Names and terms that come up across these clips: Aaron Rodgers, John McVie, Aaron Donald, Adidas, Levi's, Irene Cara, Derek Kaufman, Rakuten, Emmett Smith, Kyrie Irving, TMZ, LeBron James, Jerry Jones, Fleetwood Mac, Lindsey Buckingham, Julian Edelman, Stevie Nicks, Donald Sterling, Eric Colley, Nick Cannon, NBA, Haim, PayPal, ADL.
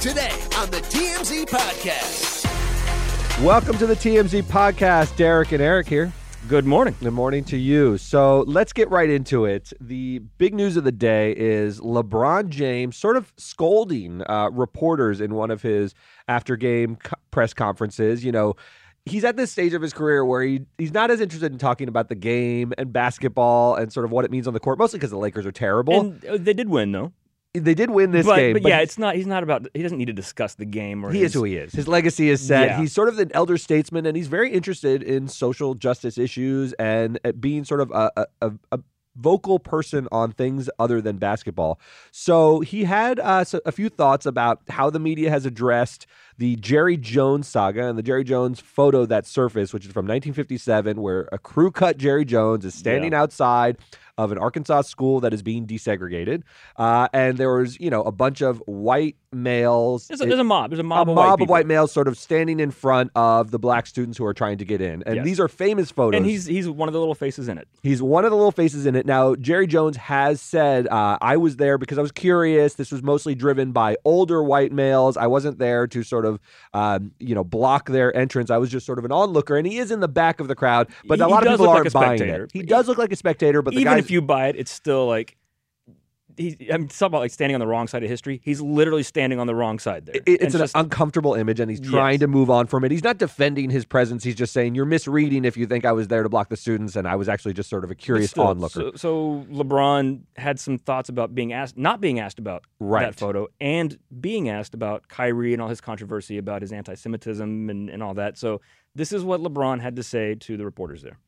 Today on the TMZ Podcast. Welcome to the TMZ Podcast. Derek and Eric here. Good morning. Good morning to you. So let's get right into it. The big news of the day is LeBron James sort of scolding reporters in one of his after-game press conferences. You know, he's at this stage of his career where he's not as interested in talking about the game and basketball and sort of what it means on the court, mostly because the Lakers are terrible. And they did win, though. They did win this game. But yeah, it's not. He's not about. He doesn't need to discuss the game. Or he is who he is. His legacy is set. Yeah. He's sort of an elder statesman, and he's very interested in social justice issues and being sort of a vocal person on things other than basketball. So he had a few thoughts about how the media has addressed the Jerry Jones saga and the Jerry Jones photo that surfaced, which is from 1957, where a crew cut Jerry Jones is standing outside of an Arkansas school that is being desegregated. And there was, a bunch of white males. There's a mob. There's a mob of white people. A mob of white males sort of standing in front of the black students who are trying to get in. And these are famous photos. And he's one of the little faces in it. Now, Jerry Jones has said, I was there because I was curious. This was mostly driven by older white males. I wasn't there to sort of, block their entrance. I was just sort of an onlooker. And he is in the back of the crowd. But a lot of people aren't buying it. He does look like a spectator, but the guys... If you buy it, it's still like something about like standing on the wrong side of history. He's literally standing on the wrong side there. It's an uncomfortable image, and he's trying to move on from it. He's not defending his presence. He's just saying, you're misreading if you think I was there to block the students, and I was actually just sort of a curious onlooker. So LeBron had some thoughts about not being asked about that photo and being asked about Kyrie and all his controversy about his anti-Semitism and all that. So this is what LeBron had to say to the reporters there.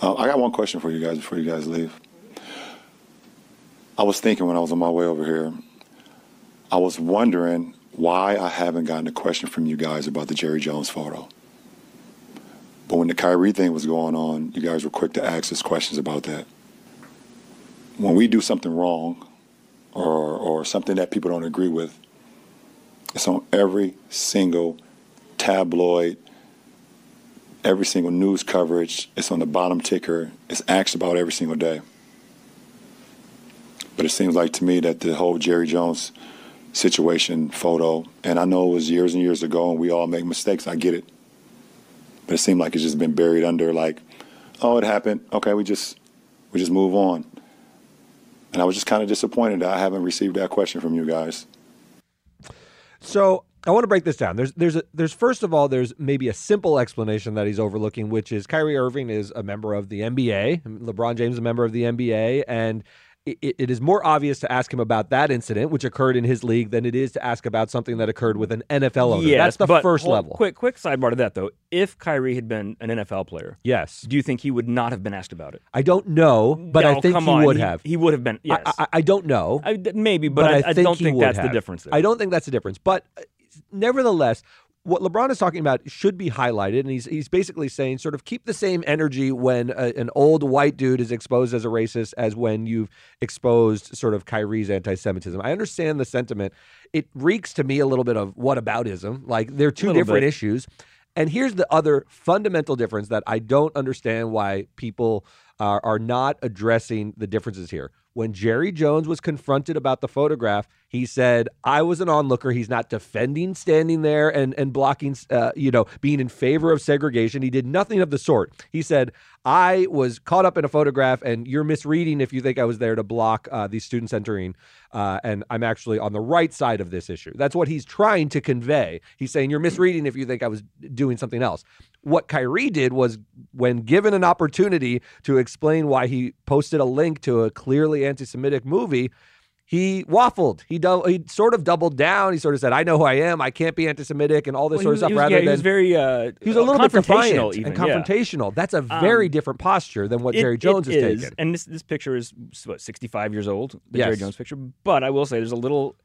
I got one question for you guys before you guys leave. I was thinking when I was on my way over here, I was wondering why I haven't gotten a question from you guys about the Jerry Jones photo. But when the Kyrie thing was going on, you guys were quick to ask us questions about that. When we do something wrong or something that people don't agree with, it's on every single tabloid, every single news coverage. It's on the bottom ticker. It's asked about every single day. But it seems like to me that the whole Jerry Jones situation photo, and I know it was years and years ago and we all make mistakes, I get it. But it seemed like it's just been buried under like, oh, it happened. Okay, we just move on. And I was just kind of disappointed that I haven't received that question from you guys. So I want to break this down. There's first of all, there's maybe a simple explanation that he's overlooking, which is Kyrie Irving is a member of the NBA. LeBron James is a member of the NBA. And it is more obvious to ask him about that incident, which occurred in his league, than it is to ask about something that occurred with an NFL owner. Yes, that's the first level. Quick sidebar to that, though. If Kyrie had been an NFL player, do you think he would not have been asked about it? I don't know, but I think he would have. He would have been, yes. I don't know. Maybe, but I don't think that's the difference there. I don't think that's the difference. But nevertheless, what LeBron is talking about should be highlighted, and he's basically saying sort of keep the same energy when an old white dude is exposed as a racist as when you've exposed sort of Kyrie's anti-Semitism. I understand the sentiment. It reeks to me a little bit of whataboutism. Like, they're two different issues. And here's the other fundamental difference that I don't understand why people are not addressing the differences here. When Jerry Jones was confronted about the photograph, he said, I was an onlooker. He's not defending standing there and blocking, being in favor of segregation. He did nothing of the sort. He said, I was caught up in a photograph, and you're misreading if you think I was there to block these students entering, and I'm actually on the right side of this issue. That's what he's trying to convey. He's saying, you're misreading if you think I was doing something else. What Kyrie did was, when given an opportunity to explain why he posted a link to a clearly anti-Semitic movie, he waffled. He sort of doubled down. He sort of said, I know who I am. I can't be anti-Semitic and all this sort of stuff. He was a little bit defiant and confrontational. Yeah. That's a very different posture than what Jerry Jones has taken. And this picture is, 65 years old, the Jerry Jones picture. But I will say there's a little...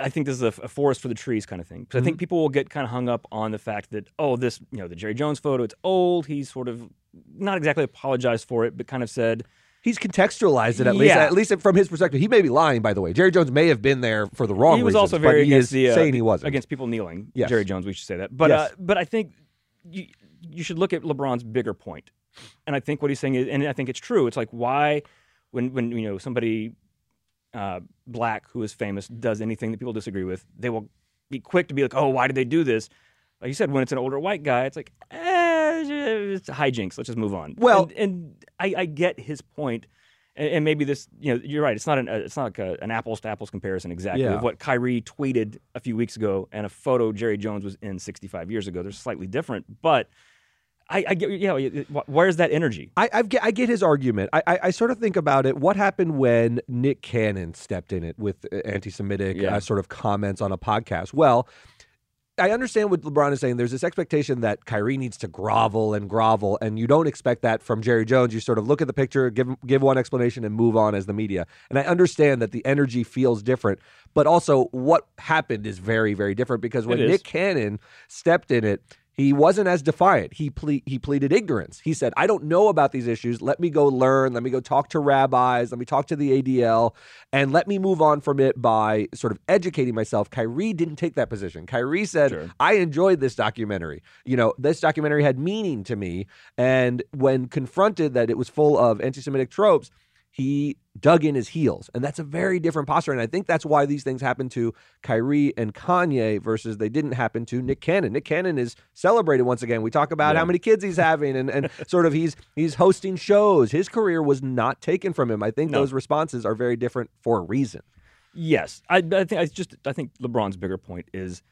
I think this is a forest for the trees kind of thing. Because I think people will get kind of hung up on the fact that, oh, this, you know, the Jerry Jones photo, it's old. He sort of not exactly apologized for it, but kind of said... He's contextualized it, at least from his perspective. He may be lying, by the way. Jerry Jones may have been there for the wrong reasons. He was also very against saying he wasn't. Against people kneeling. Yes. Jerry Jones, we should say that. But but I think you should look at LeBron's bigger point. And I think what he's saying is, and I think it's true, it's like why when you know somebody black who is famous does anything that people disagree with, they will be quick to be like, oh, why did they do this? Like you said, when it's an older white guy, it's like, it's hijinks. Let's just move on. Well, and I get his point, and maybe this, you know, you're right. It's not like an apples to apples comparison exactly of what Kyrie tweeted a few weeks ago and a photo Jerry Jones was in 65 years ago. They're slightly different, but I get, where's that energy? I get his argument. I sort of think about it. What happened when Nick Cannon stepped in it with anti-Semitic sort of comments on a podcast? Well, I understand what LeBron is saying. There's this expectation that Kyrie needs to grovel, and you don't expect that from Jerry Jones. You sort of look at the picture, give one explanation, and move on as the media. And I understand that the energy feels different, but also what happened is very, very different because when Nick Cannon stepped in it, he wasn't as defiant. He pleaded ignorance. He said, I don't know about these issues. Let me go learn. Let me go talk to rabbis. Let me talk to the ADL. And let me move on from it by sort of educating myself. Kyrie didn't take that position. Kyrie said, sure, I enjoyed this documentary. You know, this documentary had meaning to me. And when confronted that it was full of anti-Semitic tropes, he dug in his heels. And that's a very different posture. And I think that's why these things happened to Kyrie and Kanye versus they didn't happen to Nick Cannon. Nick Cannon is celebrated once again. We talk about how many kids he's having and sort of he's hosting shows. His career was not taken from him. I think those responses are very different for a reason. Yes. I think LeBron's bigger point is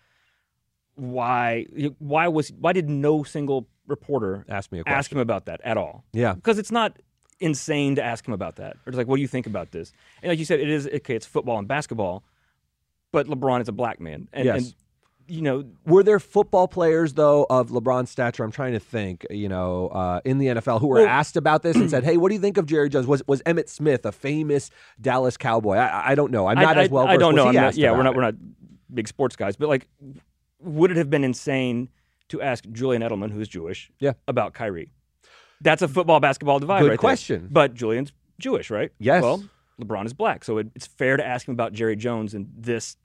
why did no single reporter ask him about that at all? Yeah. Because it's not insane to ask him about that, or just like, what do you think about this? And like you said, it is okay. It's football and basketball, but LeBron is a black man, and you know, were there football players though of LeBron's stature? I'm trying to think, you know, in the NFL who were asked about this and said, "Hey, what do you think of Jerry Jones?" Was Emmett Smith a famous Dallas Cowboy? I don't know. I'm not as well versed. I don't know. We're not big sports guys, but like, would it have been insane to ask Julian Edelman, who's Jewish, about Kyrie? That's a football-basketball divide. Good question. There. But Julian's Jewish, right? Yes. Well, LeBron is black, so it's fair to ask him about Jerry Jones and this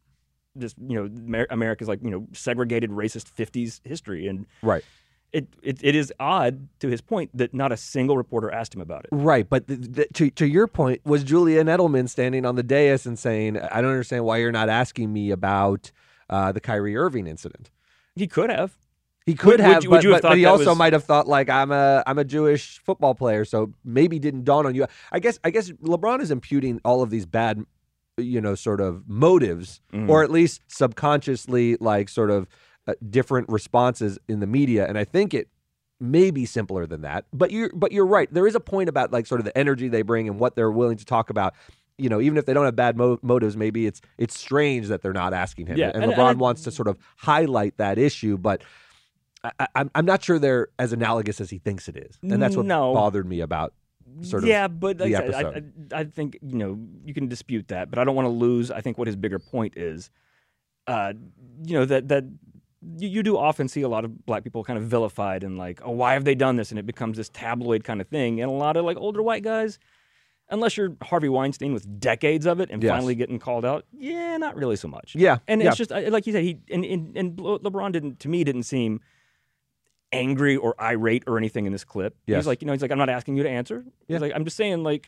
you know, America's like, you know, segregated racist 50s history, and right. It is odd, to his point, that not a single reporter asked him about it. Right, but to your point, was Julian Edelman standing on the dais and saying, "I don't understand why you're not asking me about the Kyrie Irving incident"? He could have. He could have, but he also might have thought like, I'm a Jewish football player, so maybe didn't dawn on you. I guess LeBron is imputing all of these bad, you know, sort of motives, or at least subconsciously like sort of different responses in the media, and I think it may be simpler than that. But you're right. There is a point about like sort of the energy they bring and what they're willing to talk about. You know, even if they don't have bad motives, maybe it's strange that they're not asking him. Yeah, and LeBron wants to sort of highlight that issue, but I'm not sure they're as analogous as he thinks it is, and that's what bothered me about sort of but like the episode. I think, you know, you can dispute that, but I don't want to lose, I think, what his bigger point is. You know, that you do often see a lot of black people kind of vilified and like, oh, why have they done this? And it becomes this tabloid kind of thing, and a lot of like older white guys, unless you're Harvey Weinstein with decades of it and finally getting called out, not really so much. Yeah, and it's just like you said, he and LeBron didn't seem angry or irate or anything in this clip. Yes. He's like, you know, I'm not asking you to answer. Yeah. He's like, I'm just saying, like,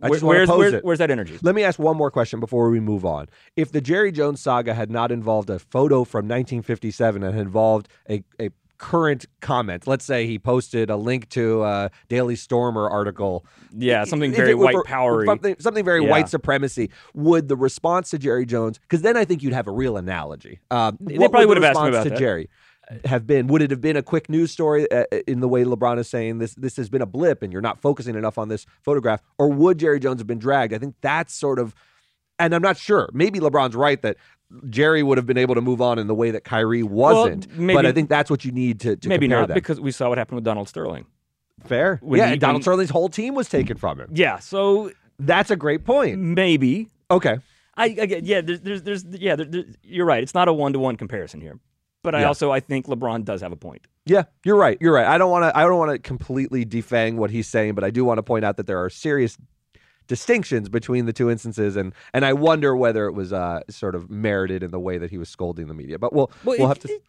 where's that energy? Let me ask one more question before we move on. If the Jerry Jones saga had not involved a photo from 1957 and involved a current comment, let's say he posted a link to a Daily Stormer article. Yeah, something very white powery. Something very white supremacy. Would the response to Jerry Jones, because then I think you'd have a real analogy. They probably would have asked me about that. Jerry have been? Would it have been a quick news story in the way LeBron is saying this has been a blip and you're not focusing enough on this photograph? Or would Jerry Jones have been dragged? I think that's sort of, and I'm not sure, maybe LeBron's right that Jerry would have been able to move on in the way that Kyrie wasn't, but I think that's what you need to maybe compare not them. Because we saw what happened with Donald Sterling. Fair. And Donald Sterling's whole team was taken from him. Yeah, so that's a great point. Maybe. Okay. You're right. It's not a one-to-one comparison here, but I think LeBron does have a point. Yeah, you're right. You're right. I don't want to completely defang what he's saying, but I do want to point out that there are serious distinctions between the two instances, and I wonder whether it was sort of merited in the way that he was scolding the media. But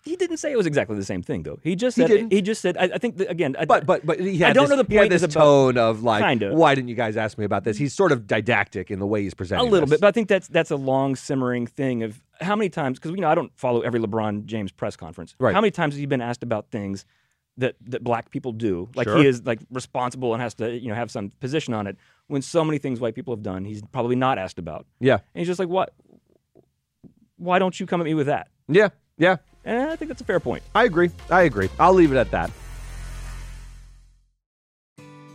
he didn't say it was exactly the same thing, though. He just said. I think that, again. But I don't know the point. He had this tone of like, kinda, why didn't you guys ask me about this? He's sort of didactic in the way he's presenting a little bit. But I think that's a long simmering thing of how many times, because I don't follow every LeBron James press conference. Right. How many times has he been asked about things that black people do? Like, sure, he is like responsible and has to have some position on it. When so many things white people have done, he's probably not asked about. Yeah. And he's just like, what? Why don't you come at me with that? Yeah, yeah. And I think that's a fair point. I agree. I'll leave it at that.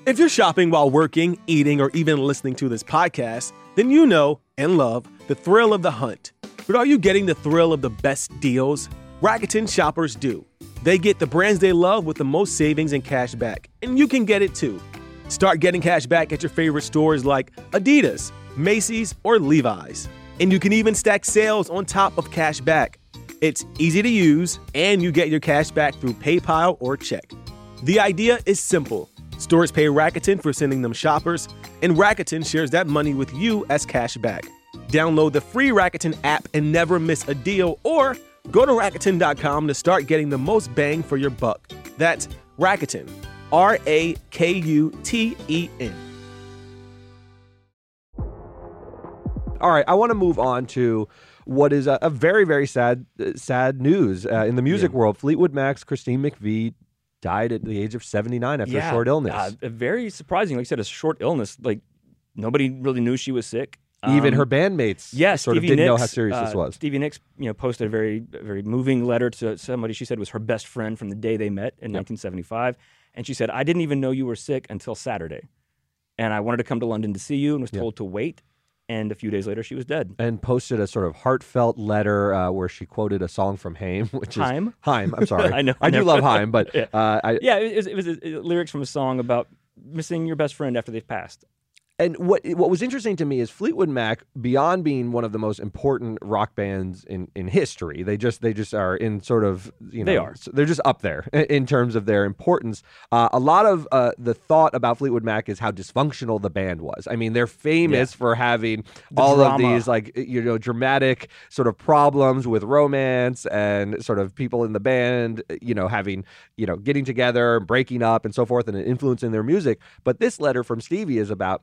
If you're shopping while working, eating, or even listening to this podcast, then you know and love the thrill of the hunt. But are you getting the thrill of the best deals? Rakuten shoppers do. They get the brands they love with the most savings and cash back. And you can get it too. Start getting cash back at your favorite stores like Adidas, Macy's, or Levi's. And you can even stack sales on top of cash back. It's easy to use, and you get your cash back through PayPal or check. The idea is simple. Stores pay Rakuten for sending them shoppers, and Rakuten shares that money with you as cash back. Download the free Rakuten app and never miss a deal, or go to Rakuten.com to start getting the most bang for your buck. That's Rakuten. Rakuten. All right, I want to move on to what is a very, very sad news in the music world. Fleetwood Mac's Christine McVie died at the age of 79 after a short illness. A very surprising, like you said, a short illness. Like, nobody really knew she was sick. Even her bandmates sort of didn't know how serious this was. Stevie Nicks posted a very, very moving letter to somebody she said was her best friend from the day they met in 1975. And she said, I didn't even know you were sick until Saturday. And I wanted to come to London to see you and was told to wait. And a few days later, she was dead. And posted a sort of heartfelt letter where she quoted a song from Haim, which is... Haim, I'm sorry. I know. I do love Haim, but... it was lyrics from a song about missing your best friend after they've passed. And what was interesting to me is Fleetwood Mac, beyond being one of the most important rock bands in history, they just are in sort of, they're just up there in terms of their importance. A lot of the thought about Fleetwood Mac is how dysfunctional the band was. I mean, they're famous for having all of these dramatic sort of problems with romance and sort of people in the band, having, getting together, breaking up and so forth, and an influence in their music. But this letter from Stevie is about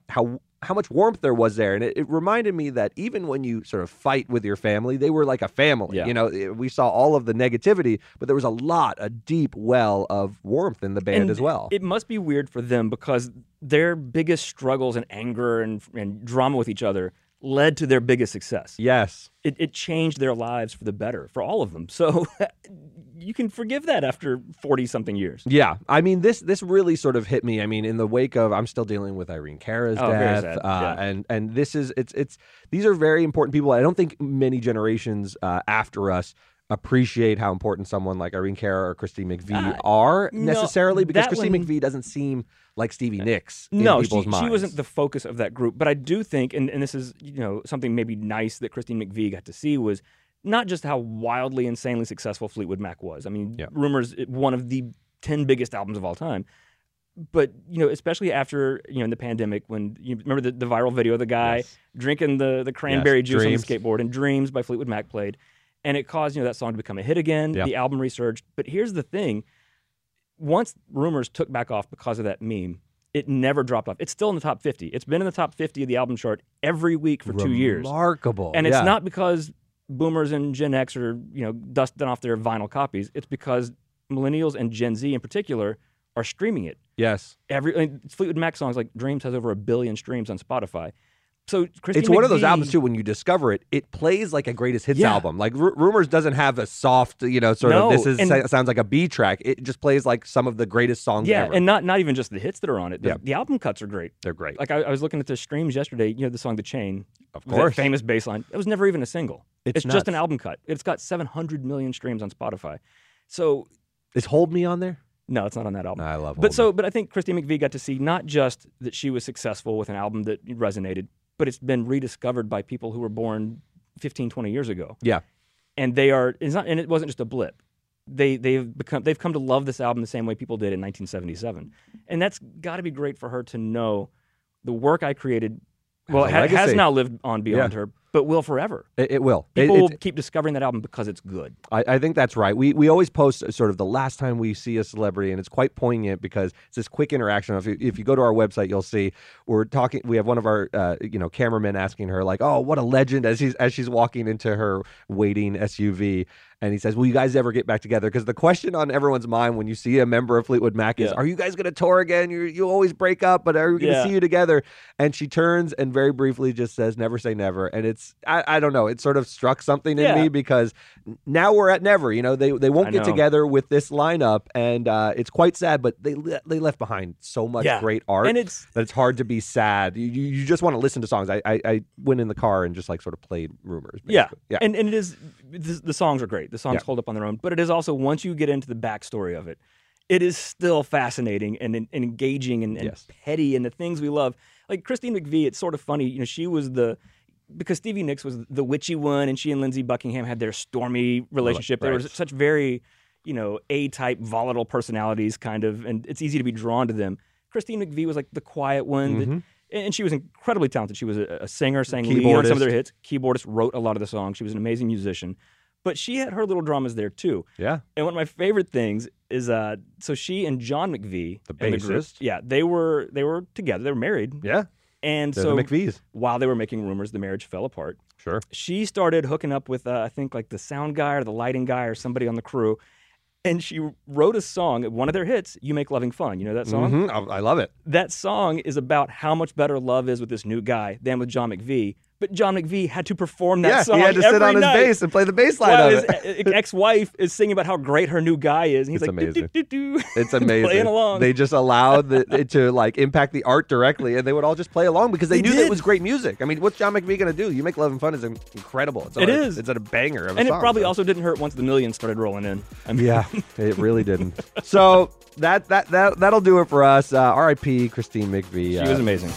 how much warmth there was there. And it reminded me that even when you sort of fight with your family, they were like a family. Yeah. We saw all of the negativity, but there was a deep well of warmth in the band as well. It must be weird for them because their biggest struggles and anger and drama with each other led to their biggest success. Yes. It changed their lives for the better, for all of them. So you can forgive that after 40-something years. Yeah. I mean, this really sort of hit me. I mean, in the wake of, I'm still dealing with Irene Cara's death. And this is, these are very important people. I don't think many generations after us appreciate how important someone like Irene Cara or Christine McVie are necessarily, because McVie doesn't seem like Stevie Nicks in people's minds. No, she wasn't the focus of that group. But I do think, and this is something maybe nice that Christine McVie got to see, was not just how wildly, insanely successful Fleetwood Mac was. I mean, rumors, one of the 10 biggest albums of all time. But, especially after, in the pandemic, when you remember the viral video of the guy drinking the cranberry juice on the skateboard, and Dreams by Fleetwood Mac played. And it caused, that song to become a hit again. Yep. The album resurged. But here's the thing. Once rumors took back off because of that meme, it never dropped off. It's still in the top 50. It's been in the top 50 of the album chart every week for 2 years. Remarkable. And it's not because boomers and Gen X are, dusting off their vinyl copies. It's because millennials and Gen Z in particular are streaming it. Yes. Fleetwood Mac songs like Dreams has over 1 billion streams on Spotify. So it's one of those albums, too, when you discover it, it plays like a greatest hits album. Like, Rumors doesn't have a soft, sort of, sounds like a B track. It just plays like some of the greatest songs ever. Yeah, and not even just the hits that are on it. The album cuts are great. They're great. Like, I was looking at the streams yesterday, the song The Chain. Of course. That famous bass line. It was never even a single. It's just an album cut. It's got 700 million streams on Spotify. So... Is Hold Me on there? No, it's not on that album. No, I love Hold Me. But I think Christine McVie got to see not just that she was successful with an album that resonated, but it's been rediscovered by people who were born 15, 20 years ago. Yeah. And they are, it's not, and it wasn't just a blip. They've come to love this album the same way people did in 1977. And that's got to be great for her to know the work I created, well, has now lived on beyond her, but will forever. It will. People will keep discovering that album because it's good. I think that's right. We always post sort of the last time we see a celebrity, and it's quite poignant because it's this quick interaction. If you go to our website, you'll see we're talking. We have one of our cameramen asking her like, "Oh, what a legend!" as she's walking into her waiting SUV. And he says, will you guys ever get back together? Because the question on everyone's mind when you see a member of Fleetwood Mac is, are you guys going to tour again? You always break up, but are we going to see you together? And she turns and very briefly just says, never say never. And it's, I don't know, it sort of struck something in me because now we're at never. You know, they won't get together with this lineup. And it's quite sad, but they left behind so much great art and that it's hard to be sad. You just want to listen to songs. I went in the car and just like sort of played Rumors. Yeah. And it is, the songs are great. The songs hold up on their own, but it is also, once you get into the backstory of it, it is still fascinating and engaging and petty and the things we love. Like Christine McVie, it's sort of funny, she was because Stevie Nicks was the witchy one and she and Lindsey Buckingham had their stormy relationship. Right. They were such very, A-type volatile personalities kind of, and it's easy to be drawn to them. Christine McVie was like the quiet one. Mm-hmm. And she was incredibly talented. She was a singer, sang lead on some of their hits. Keyboardist, wrote a lot of the songs. She was an amazing musician. But she had her little dramas there, too. Yeah. And one of my favorite things is, so she and John McVie, the bassist, they were together. They were married. Yeah. And they're so the McVies. While they were making Rumors, the marriage fell apart. Sure. She started hooking up with, I think, like the sound guy or the lighting guy or somebody on the crew. And she wrote a song, one of their hits, You Make Loving Fun. You know that song? Mm-hmm. I love it. That song is about how much better love is with this new guy than with John McVie. But John McVie had to perform that song every night. He had to sit on his bass and play the bass line of it. His ex-wife is singing about how great her new guy is. And he's amazing. Do. It's amazing. Playing along. They just allowed it to impact the art directly, and they would all just play along because they knew that it was great music. I mean, what's John McVie going to do? You Make Love and Fun is incredible. It is. It's a banger of a song. And it probably also didn't hurt once the millions started rolling in. I mean. Yeah, it really didn't. So that'll do it for us. R.I.P. Christine McVie. She was amazing.